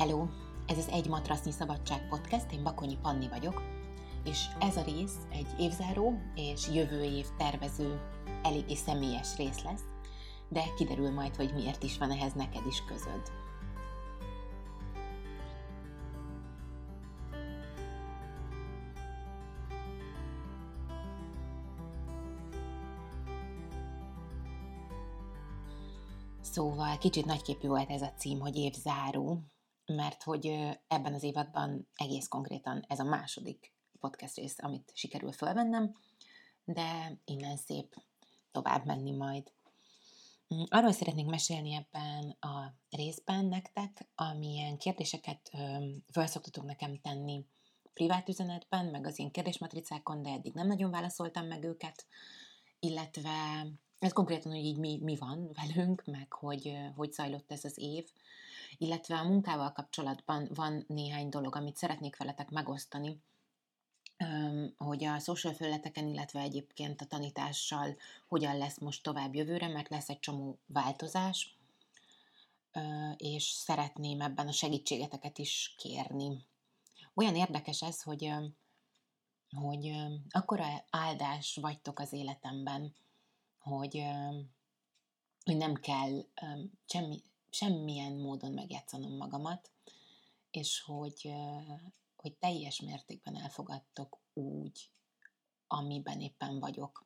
Hello! Ez az Egy matracnyi szabadság podcast, én Bakonyi Panni vagyok, és ez a rész egy évzáró és jövő év tervező eléggé személyes rész lesz, de kiderül majd, hogy miért is van ehhez neked is közöd. Szóval kicsit nagyképű volt ez a cím, hogy évzáró, mert hogy ebben az évadban egész konkrétan ez a második podcast rész, amit sikerül fölvennem, de innen szép tovább menni majd. Arról szeretnék mesélni ebben a részben nektek, amilyen kérdéseket felszoktatok nekem tenni privát üzenetben, meg az én kérdésmatricákon, de eddig nem nagyon válaszoltam meg őket, illetve ez konkrétan, hogy így mi van velünk, meg hogy zajlott ez az év, illetve a munkával kapcsolatban van néhány dolog, amit szeretnék veletek megosztani, hogy a social felületeken, illetve egyébként a tanítással hogyan lesz most tovább jövőre, mert lesz egy csomó változás, és szeretném ebben a segítségeteket is kérni. Olyan érdekes ez, hogy akkora áldás vagytok az életemben, hogy nem kell semmilyen módon megjátszanom magamat, és hogy teljes mértékben elfogadtok úgy, amiben éppen vagyok.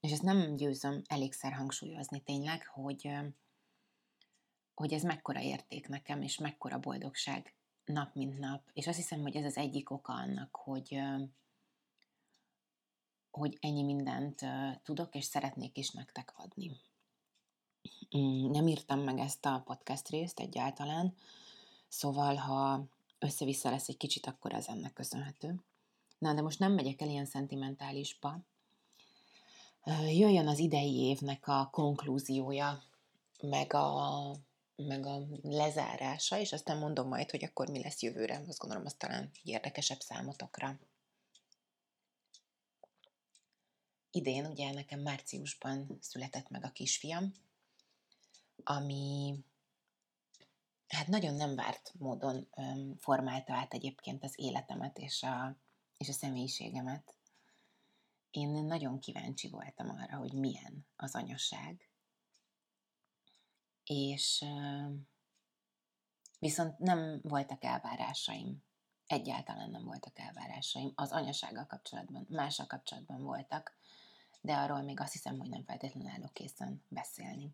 És ezt nem győzöm elégszer hangsúlyozni tényleg, hogy ez mekkora érték nekem, és mekkora boldogság nap mint nap. És azt hiszem, hogy ez az egyik oka annak, hogy ennyi mindent tudok, és szeretnék is nektek adni. Nem írtam meg ezt a podcast részt egyáltalán, szóval ha össze-vissza lesz egy kicsit, akkor ez ennek köszönhető. Na, de most nem megyek el ilyen szentimentálisba. Jöjjön az idei évnek a konklúziója, meg a lezárása, és aztán mondom majd, hogy akkor mi lesz jövőre. Azt gondolom, az talán érdekesebb számotokra. Idén, ugye nekem márciusban született meg a kisfiam, ami hát nagyon nem várt módon formálta át egyébként az életemet és a személyiségemet. Én nagyon kíváncsi voltam arra, hogy milyen az anyaság, és viszont nem voltak elvárásaim. Egyáltalán nem voltak elvárásaim. Az anyasággal kapcsolatban, mással kapcsolatban voltak, de arról még azt hiszem, hogy nem feltétlenül állok készen beszélni.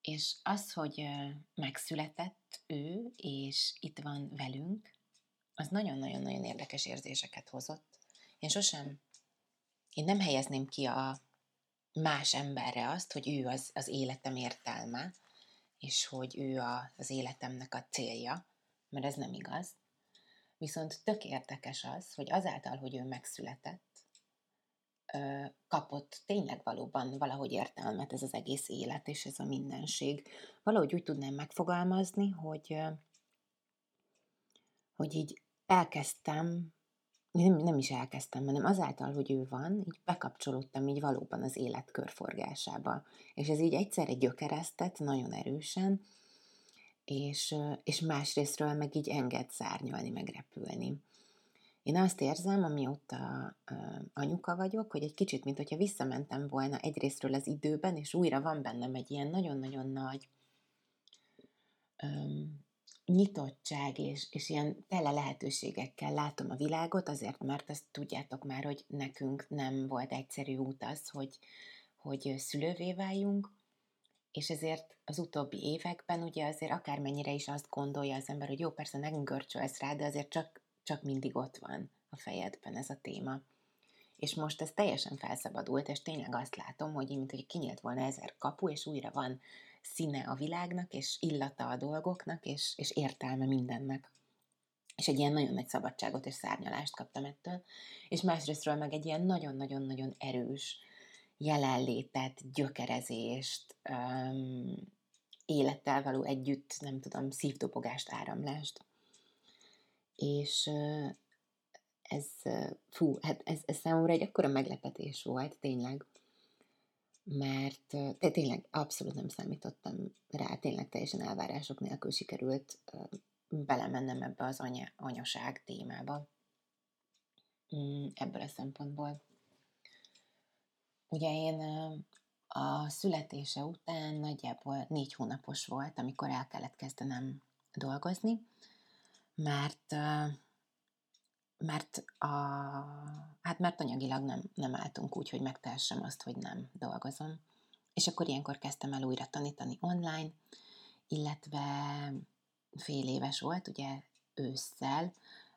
És az, hogy megszületett ő, és itt van velünk, az nagyon-nagyon-nagyon érdekes érzéseket hozott. Én nem helyezném ki a más emberre azt, hogy ő az életem értelme, és hogy ő az életemnek a célja, mert ez nem igaz. Viszont tök érdekes az, hogy azáltal, hogy ő megszületett, kapott tényleg valóban valahogy értelmet ez az egész élet, és ez a mindenség. Valahogy úgy tudnám megfogalmazni, hogy így elkezdtem, nem is elkezdtem, hanem azáltal, hogy ő van, így bekapcsolódtam így valóban az élet körforgásába. És ez így egyszerre gyökeresztett, nagyon erősen, és másrésztről meg így enged szárnyalni, meg repülni. Én azt érzem, amióta anyuka vagyok, hogy egy kicsit, mint hogyha visszamentem volna egyrésztről az időben, és újra van bennem egy ilyen nagyon-nagyon nagy nyitottság, és ilyen tele lehetőségekkel látom a világot, azért, mert azt tudjátok már, hogy nekünk nem volt egyszerű út az, hogy szülővé váljunk, és ezért az utóbbi években ugye azért akármennyire is azt gondolja az ember, hogy jó, persze nem görcsölsz rá, de azért csak mindig ott van a fejedben ez a téma. És most ez teljesen felszabadult, és tényleg azt látom, hogy mint hogy kinyílt volna 1000 kapu, és újra van színe a világnak, és illata a dolgoknak, és értelme mindennek. És egy ilyen nagyon nagy szabadságot és szárnyalást kaptam ettől, és másrésztről meg egy ilyen nagyon-nagyon-nagyon erős jelenlétet, gyökerezést, élettel való együtt, nem tudom, szívdobogást, áramlást. És ez számomra egy akkora meglepetés volt, tényleg, mert tényleg abszolút nem számítottam rá, tényleg teljesen elvárások nélkül sikerült belemennem ebbe az anyaság témába. Ebből a szempontból. Ugye én a születése után nagyjából 4 hónapos volt, amikor el kellett kezdenem dolgozni, mert anyagilag nem álltunk úgy, hogy megtehessem azt, hogy nem dolgozom. És akkor ilyenkor kezdtem el újra tanítani online, illetve fél éves volt, ugye ősszel,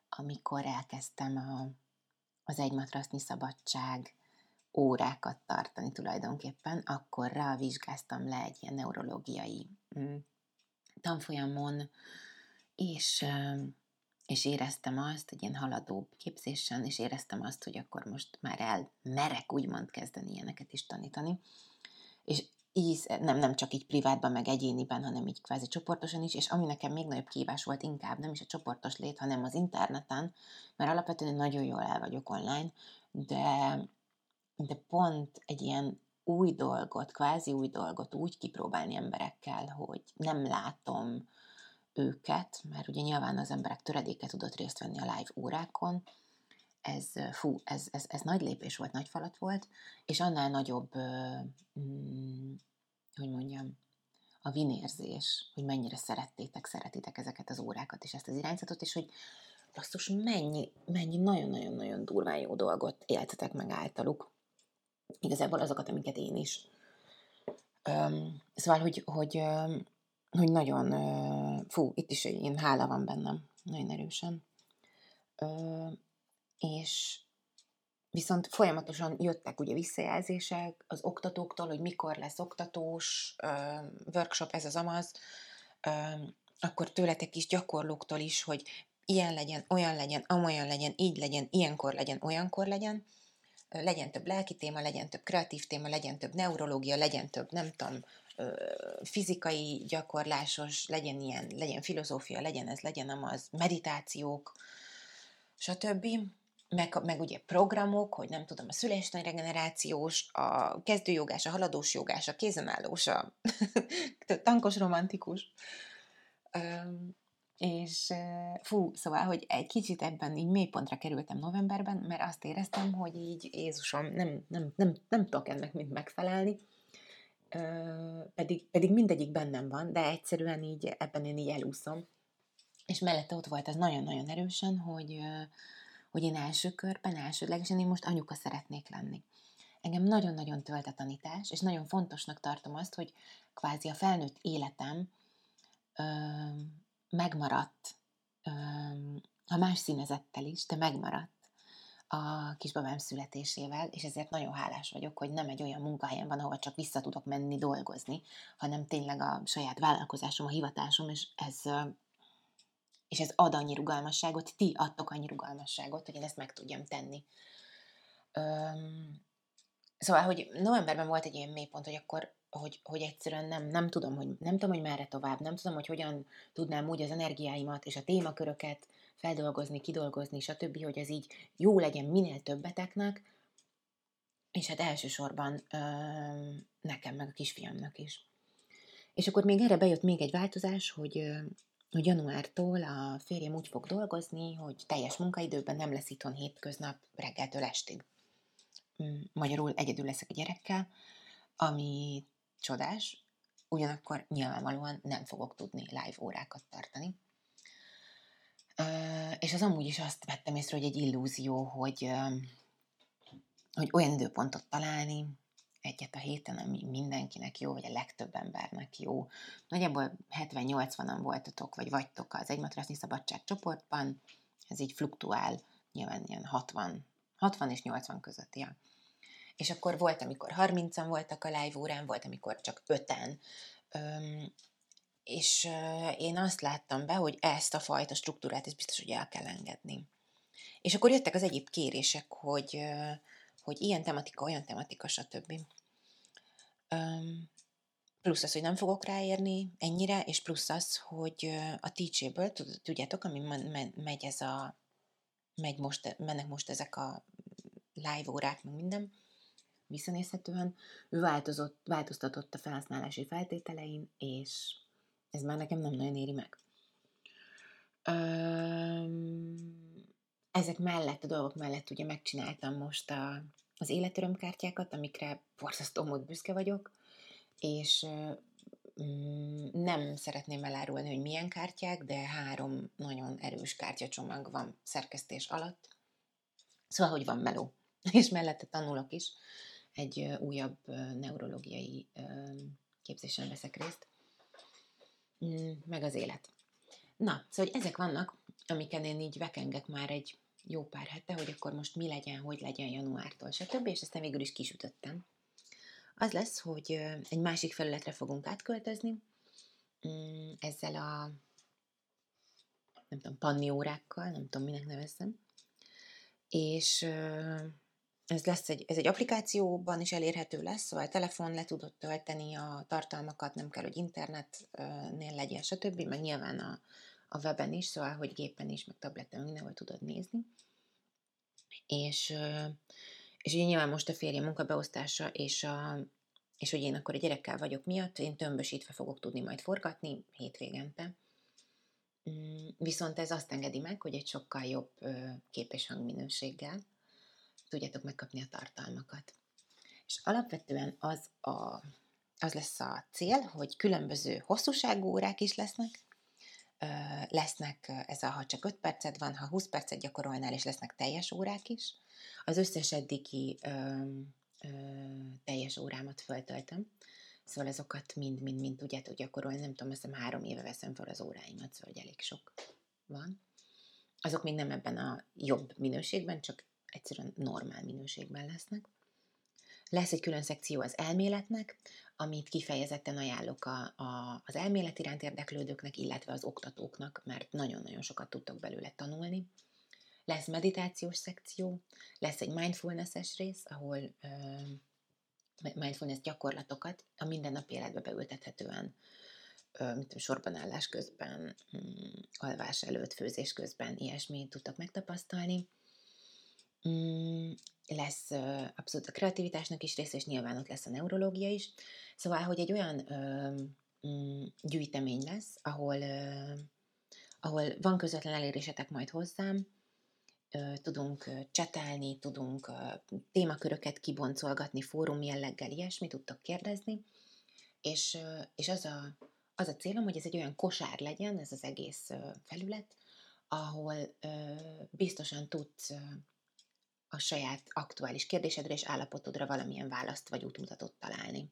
amikor elkezdtem az Egy matracnyi szabadság órákat tartani tulajdonképpen, akkorra vizsgáztam le egy ilyen neurológiai tanfolyamon, és éreztem azt, egy ilyen haladóbb képzésen, és éreztem azt, hogy akkor most már elmerek úgymond kezdeni ilyeneket is tanítani. És nem csak így privátban, meg egyéniben, hanem így kvázi csoportosan is, és ami nekem még nagyobb kihívás volt, inkább nem is a csoportos lét, hanem az interneten, mert alapvetően nagyon jól el vagyok online, de pont egy ilyen új dolgot, kvázi új dolgot úgy kipróbálni emberekkel, hogy nem látom őket, mert ugye nyilván az emberek töredéke tudott részt venni a live órákon, ez nagy lépés volt, nagy falat volt, és annál nagyobb, hogy mondjam, a vinérzés, hogy mennyire szeretitek ezeket az órákat, és ezt az irányzatot, és hogy basszus, mennyi nagyon-nagyon-nagyon durván jó dolgot éltetek meg általuk. Igazából azokat, amiket én is. Szóval, hogy nagyon, itt is én hála van bennem, nagyon erősen. És viszont folyamatosan jöttek ugye visszajelzések az oktatóktól, hogy mikor lesz oktatós, workshop, ez az amaz, akkor tőletek is, gyakorlóktól is, hogy ilyen legyen, olyan legyen, amolyan legyen, így legyen, ilyenkor legyen, olyankor legyen, legyen több lelki téma, legyen több kreatív téma, legyen több neurológia, legyen több, nem tudom, fizikai gyakorlásos, legyen ilyen, legyen filozófia, legyen ez, legyen amaz, meditációk, stb. Meg ugye programok, hogy nem tudom, a szülésnai regenerációs, a kezdőjogás, a haladós jogás, a kézenállós, a tankos romantikus. És szóval, hogy egy kicsit ebben így mélypontra kerültem novemberben, mert azt éreztem, hogy így Jézusom, nem tudok ennek mind megfelelni, pedig mindegyik bennem van, de egyszerűen így ebben én így elúszom. És mellette ott volt az nagyon-nagyon erősen, hogy én első körben, elsődlegesen én most anyuka szeretnék lenni. Engem nagyon-nagyon tölt a tanítás, és nagyon fontosnak tartom azt, hogy kvázi a felnőtt életem megmaradt, ha más színezettel is, de megmaradt a kisbabám születésével, és ezért nagyon hálás vagyok, hogy nem egy olyan munkahelyen van, ahova csak vissza tudok menni dolgozni, hanem tényleg a saját vállalkozásom, a hivatásom, és ez ad annyi rugalmasságot, ti adtok annyi rugalmasságot, hogy én ezt meg tudjam tenni. Szóval, hogy novemberben volt egy ilyen mélypont, hogy akkor, hogy egyszerűen nem tudom, hogy merre tovább, nem tudom, hogy hogyan tudnám úgy az energiáimat és a témaköröket feldolgozni, kidolgozni, stb., hogy ez így jó legyen minél többeteknek, és hát elsősorban nekem, meg a kisfiamnak is. És akkor még erre bejött még egy változás, hogy januártól a férjem úgy fog dolgozni, hogy teljes munkaidőben nem lesz itthon hétköznap reggeltől estig. Magyarul egyedül leszek a gyerekkel, ami csodás, ugyanakkor nyilvánvalóan nem fogok tudni live órákat tartani. És az amúgy is azt vettem észre, hogy egy illúzió, hogy olyan időpontot találni, egyet a héten, ami mindenkinek jó, vagy a legtöbb embernek jó. Nagyjából 70-80-an voltatok, vagy vagytok az Egy matracnyi szabadság csoportban, ez így fluktuál, nyilván ilyen 60 és 80 között, ja. És akkor volt, amikor 30-an voltak a live órán, volt, amikor csak 5-en. És én azt láttam be, hogy ezt a fajta struktúrát is biztos, hogy el kell engedni. És akkor jöttek az egyéb kérések, hogy ilyen tematika, olyan tematika, stb. Plusz az, hogy nem fogok ráérni ennyire, és plusz az, hogy a Teachable, tudjátok, ami megy mennek most ezek a live órák, meg minden, visszanézhetően, ő változtatott a felhasználási feltételein, és ez már nekem nem nagyon éri meg. Ezek mellett, a dolgok mellett ugye megcsináltam most az életörömkártyákat, amikre borzasztó mód büszke vagyok, és nem szeretném elárulni, hogy milyen kártyák, de 3 nagyon erős kártyacsomag van szerkesztés alatt. Szóval, hogy van meló. És mellette tanulok is. Egy újabb neurológiai képzésen veszek részt. Meg az élet. Na, szóval ezek vannak, amiken én így vekengek már egy jó pár hete, hogy akkor most mi legyen, hogy legyen januártól, stb. És aztán végül is kisütöttem. Az lesz, hogy egy másik felületre fogunk átköltözni, ezzel a nem tudom, panni órákkal, nem tudom, minek nevezzem. És ez egy applikációban is elérhető lesz, szóval a telefon le tudod tölteni a tartalmakat, nem kell, hogy internetnél legyen, stb. Meg nyilván a weben is, szóval, hogy gépen is, meg tableten mindenhol tudod nézni. És ugye nyilván most a férjem munkabeosztása, és hogy én akkor a gyerekkel vagyok miatt, én tömbösítve fogok tudni majd forgatni hétvégente. Viszont ez azt engedi meg, hogy egy sokkal jobb kép- és hangminőséggel tudjátok megkapni a tartalmakat. És alapvetően az lesz a cél, hogy különböző hosszúságú órák is lesznek, ez a, ha csak 5 perced van, ha 20 percet gyakorolnál, és lesznek teljes órák is. Az összes eddigi teljes órámat föltöltöm, szóval azokat mind tudjátok gyakorolni, nem tudom, azt hiszem 3 éve veszem fel az óráimat, szóval elég sok van. Azok még nem ebben a jobb minőségben, csak egyszerűen normál minőségben lesznek. Lesz egy külön szekció az elméletnek, amit kifejezetten ajánlok az elmélet iránt érdeklődőknek, illetve az oktatóknak, mert nagyon-nagyon sokat tudtok belőle tanulni. Lesz meditációs szekció, lesz egy mindfulness-es rész, ahol mindfulness gyakorlatokat a mindennapi életbe beültethetően, sorbanállás közben, alvás előtt, főzés közben, ilyesmi tudtok megtapasztalni. Lesz abszolút a kreativitásnak is rész, és nyilván ott lesz a neurológia is. Szóval, hogy egy olyan gyűjtemény lesz, ahol van közvetlen elérésetek majd hozzám, tudunk csetelni, tudunk témaköröket kiboncolgatni, fórum jelleggel, ilyesmi, tudtok kérdezni, és az a célom, hogy ez egy olyan kosár legyen, ez az egész felület, ahol biztosan tudsz a saját aktuális kérdésedre és állapotodra valamilyen választ vagy útmutatót találni.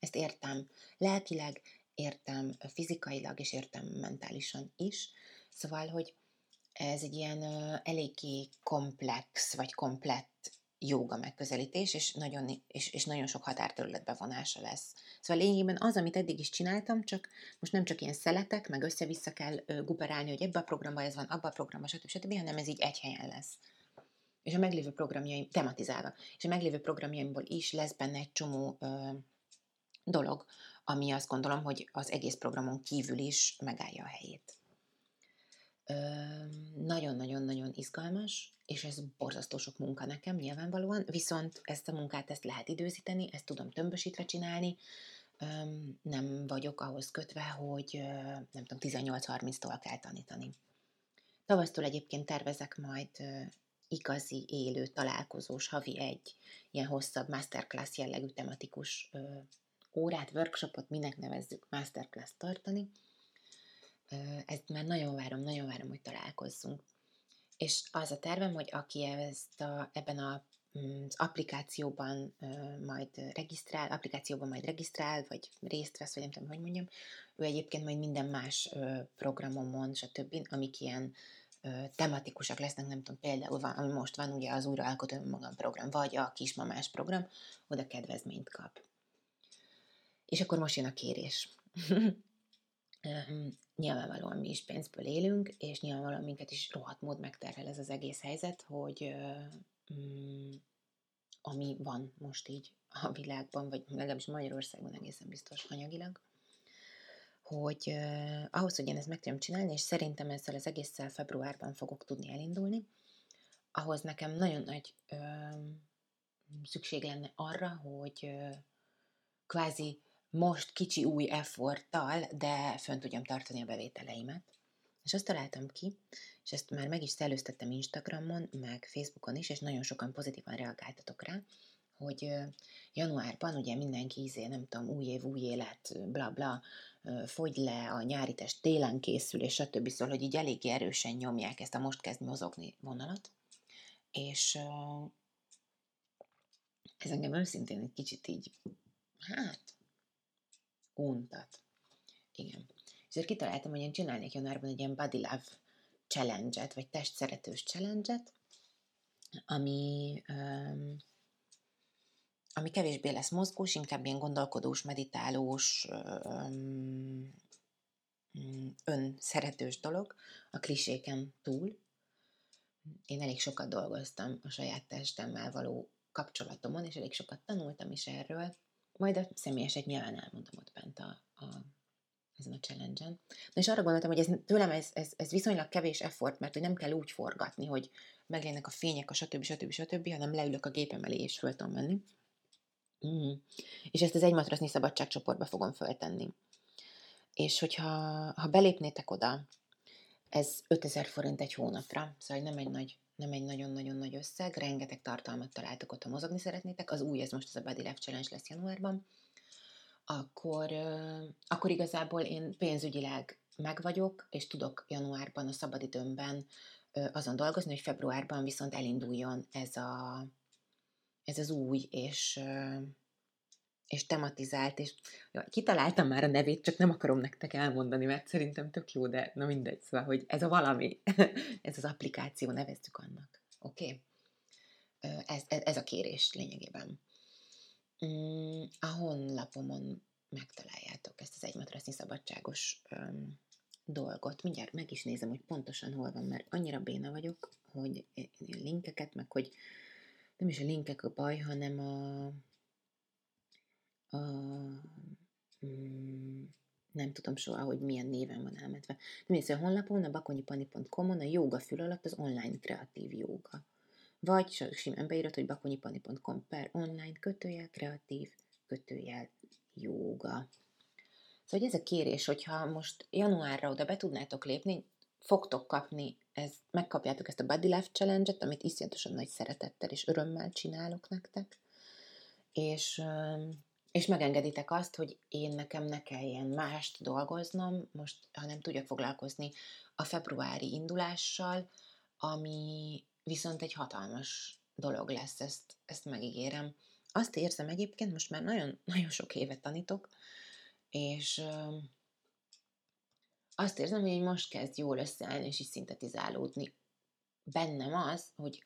Ezt értem lelkileg, értem fizikailag, és értem mentálisan is. Szóval, hogy ez egy ilyen eléggé komplex vagy komplett jóga megközelítés, és nagyon sok határterület bevonása lesz. Szóval lényegében az, amit eddig is csináltam, csak most nem csak ilyen szeletek, meg össze-vissza kell guberálni, hogy ebbe a programba ez van, abba a programba, stb., hanem ez így egy helyen lesz. És a meglévő programjaim, tematizálva, és a meglévő programjaimból is lesz benne egy csomó dolog, ami azt gondolom, hogy az egész programon kívül is megállja a helyét. Nagyon-nagyon-nagyon izgalmas, és ez borzasztó sok munka nekem nyilvánvalóan, viszont ezt a munkát lehet időzíteni, ezt tudom tömbösítve csinálni, nem vagyok ahhoz kötve, hogy nem tudom, 18-30-tól kell tanítani. Tavasztól egyébként tervezek majd igazi, élő, találkozós, havi egy ilyen hosszabb masterclass jellegű tematikus órát, workshopot, minek nevezzük, masterclass tartani. Ezt már nagyon várom, hogy találkozzunk. És az a tervem, hogy aki ebben az applikációban majd regisztrál, vagy részt vesz, vagy nem tudom, hogy mondjam, ő egyébként majd minden más programomon, stb., amik ilyen tematikusak lesznek, nem tudom, például van, ami most van, ugye az Újraalkot Önmagam program, vagy a Kismamás program, oda kedvezményt kap. És akkor most jön a kérés. Nyilvánvalóan mi is pénzből élünk, és nyilvánvalóan minket is rohadt mód megterhel ez az egész helyzet, hogy ami van most így a világban, vagy legalábbis Magyarországon egészen biztos anyagilag, hogy ahhoz, hogy én ezt meg tudom csinálni, és szerintem ezzel az egésszel februárban fogok tudni elindulni, ahhoz nekem nagyon nagy szükség lenne arra, hogy kvázi most kicsi új efforttal, de fönn tudjam tartani a bevételeimet. És azt találtam ki, és ezt már meg is szellőztettem Instagramon, meg Facebookon is, és nagyon sokan pozitívan reagáltatok rá, hogy januárban ugye mindenki nem tudom, új év, új élet, bla bla, fogy le, a nyári test télen készül, és stb. Szóval, hogy így eléggé erősen nyomják ezt a most kezd mozogni vonalat. És ez engem őszintén egy kicsit így, untat. Igen. És ezért kitaláltam, hogy én csinálnék januárban egy ilyen body love challenge-et, vagy testszeretős challenge-et, ami kevésbé lesz mozgós, inkább ilyen gondolkodós, meditálós, önszeretős dolog, a kliséken túl. Én elég sokat dolgoztam a saját testemmel való kapcsolatomon, és elég sokat tanultam is erről. Majd a személyeset nyilván elmondtam ott bent ezen a challenge-en. Na és arra gondoltam, hogy tőlem ez viszonylag kevés effort, mert hogy nem kell úgy forgatni, hogy megjönnek a fények, a stb., hanem leülök a gépem elé, és föl tudom menni. És ezt az Egy matracnyi szabadság csoportba fogom föltenni. És hogyha belépnétek oda, ez 5000 forint egy hónapra, szóval nem egy nagyon-nagyon nagy összeg, rengeteg tartalmat találtok ott, ha mozogni szeretnétek, az új, ez most az a Body Love Challenge lesz januárban, akkor igazából én pénzügyileg megvagyok, és tudok januárban a szabadidőmben azon dolgozni, hogy februárban viszont elinduljon ez az új, és tematizált, és jó, kitaláltam már a nevét, csak nem akarom nektek elmondani, mert szerintem tök jó, de na mindegy, szóval, hogy ez a valami, ez az applikáció, nevezzük annak, oké? Okay? Ez a kérés lényegében. A honlapomon megtaláljátok ezt az Egy matracnyi szabadságos dolgot. Mindjárt meg is nézem, hogy pontosan hol van, mert annyira béna vagyok, hogy linkeket, meg hogy nem is a linkek a baj, hanem nem tudom soha, hogy milyen néven van elmentve. Nézd, a honlapon, a bakonyipani.com-on a jóga fül alatt az online kreatív jóga. Vagy simán beírod, hogy bakonyipani.com/online-kreatív-jóga. Szóval ez a kérés, hogyha most januárra oda be tudnátok lépni, fogtok kapni, megkapjátok ezt a Body Love Challenge-et, amit iszonyatosan nagy szeretettel és örömmel csinálok nektek, és megengeditek azt, hogy én nekem ne kelljen mást dolgoznom most, hanem tudjak foglalkozni a februári indulással, ami viszont egy hatalmas dolog lesz, ezt megígérem. Azt érzem egyébként, most már nagyon sok évet tanítok, és azt érzem, hogy most kezd jól összeállni, és így szintetizálódni bennem az, hogy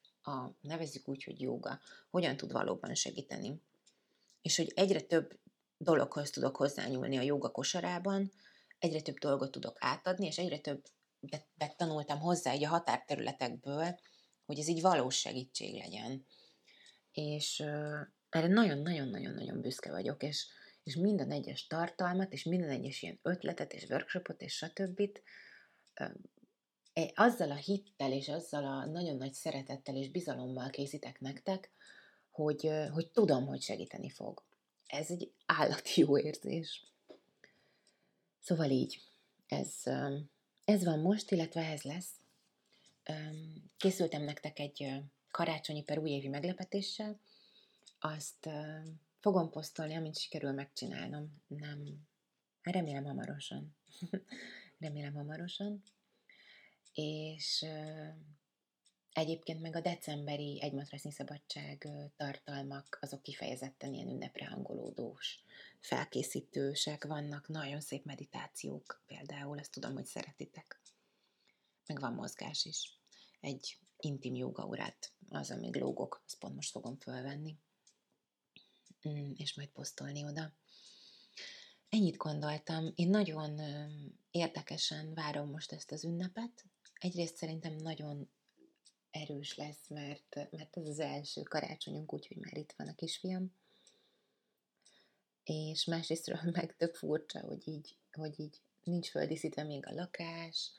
nevezzük úgy, hogy jóga, hogyan tud valóban segíteni. És hogy egyre több dologhoz tudok hozzányúlni a jóga kosarában, egyre több dolgot tudok átadni, és egyre több tanultam hozzá így a határterületekből, hogy ez így valós segítség legyen. És erre nagyon-nagyon büszke vagyok, és minden egyes tartalmat, és minden egyes ilyen ötletet, és workshopot, és stb. Azzal a hittel, és azzal a nagyon nagy szeretettel és bizalommal készítek nektek, hogy tudom, hogy segíteni fog. Ez egy állati jó érzés. Szóval így. Ez van most, illetve ez lesz. Készültem nektek egy karácsonyi per újévi meglepetéssel. Azt fogom posztolni, amint sikerül megcsinálnom. Nem. Remélem hamarosan. És egyébként meg a decemberi Egy matracnyi szabadság tartalmak, azok kifejezetten ilyen ünnepre hangolódós, felkészítősek vannak, nagyon szép meditációk például, ezt tudom, hogy szeretitek. Meg van mozgás is. Egy intim jógaórát, az, amíg lógok, azt pont most fogom fölvenni, és majd posztolni oda. Ennyit gondoltam. Én nagyon érdekesen várom most ezt az ünnepet. Egyrészt szerintem nagyon erős lesz, mert ez az első karácsonyunk, úgyhogy már itt van a kisfiam. És másrésztről meg tök furcsa, hogy így nincs földíszítve még a lakás,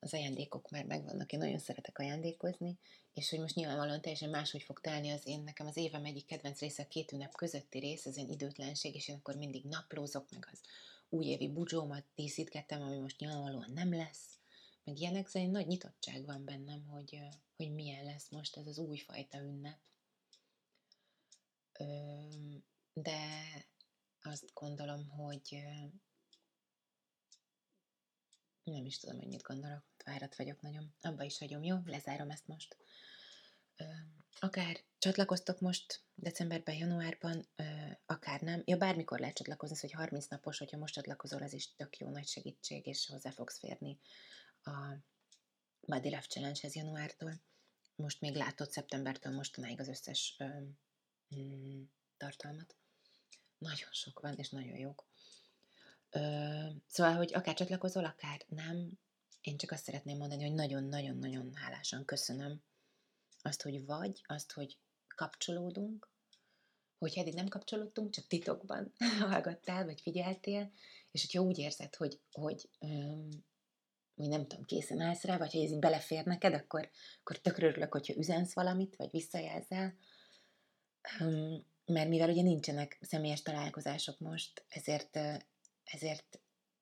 az ajándékok már megvannak, én nagyon szeretek ajándékozni, és hogy most nyilvánvalóan teljesen máshogy fog telni az én, nekem az évem egyik kedvenc része, a két ünnep közötti rész, az én időtlenség, és én akkor mindig naplózok, meg az újévi budzsómat díszítgettem, ami most nyilvánvalóan nem lesz, meg ilyenek, szóval nagy nyitottság van bennem, hogy milyen lesz most ez az újfajta ünnep. De azt gondolom, hogy nem is tudom, hogy mit gondolok, fáradt vagyok nagyon. Abba is hagyom, jó? Lezárom ezt most. Akár csatlakoztok most decemberben, januárban, akár nem. Ja, bármikor lehet csatlakozni, ez, hogy 30 napos, hogyha most csatlakozol, ez is tök jó nagy segítség, és hozzá fogsz férni a Body Love Challenge-hez januártól. Most még látod szeptembertől mostanáig az összes tartalmat. Nagyon sok van, és nagyon jók. Szóval, hogy akár csatlakozol, akár nem, én csak azt szeretném mondani, hogy nagyon-nagyon-nagyon hálásan köszönöm azt, hogy vagy, azt, hogy kapcsolódunk, hogyha eddig nem kapcsolódtunk, csak titokban hallgattál, vagy figyeltél, és hogyha úgy érzed, hogy nem tudom, készen állsz rá, vagy hogy ez így belefér neked, akkor tökre örülök, hogyha üzensz valamit, vagy visszajelzel, mert mivel ugye nincsenek személyes találkozások most, ezért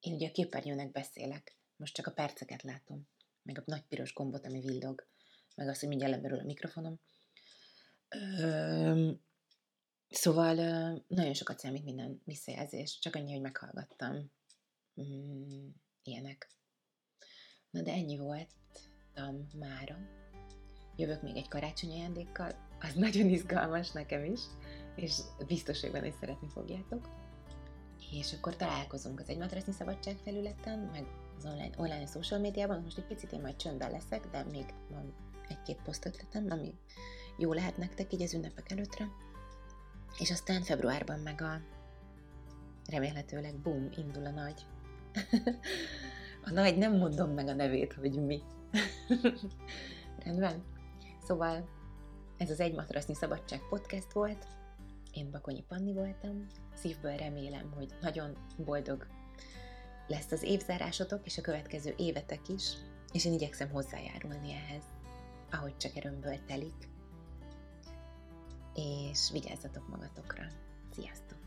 én ugye a képernyőnek beszélek, most csak a perceket látom, meg a nagy piros gombot, ami villog, meg azt, hogy mindjárt lemerül a mikrofonom. Szóval nagyon sokat számít minden visszajelzés, csak annyi, hogy meghallgattam. Ilyenek. Na de ennyi voltam mára. Jövök még egy karácsonyi ajándékkal, az nagyon izgalmas nekem is, és biztos, hogy benne is szeretni fogjátok. És akkor találkozunk az Egy matracnyi szabadság felületen, meg az online social médiában. Most egy picit én majd csöndben leszek, de még van egy-két posztötletem, ami jó lehet nektek így az ünnepek előttre. És aztán februárban meg remélhetőleg boom, indul a nagy. A nagy, nem mondom meg a nevét, hogy mi. Rendben? Szóval ez az Egy matracnyi szabadság podcast volt. Én Bakonyi Panni voltam, szívből remélem, hogy nagyon boldog lesz az évzárásotok és a következő évetek is, és én igyekszem hozzájárulni ehhez, ahogy csak erőmből telik, és vigyázzatok magatokra. Sziasztok!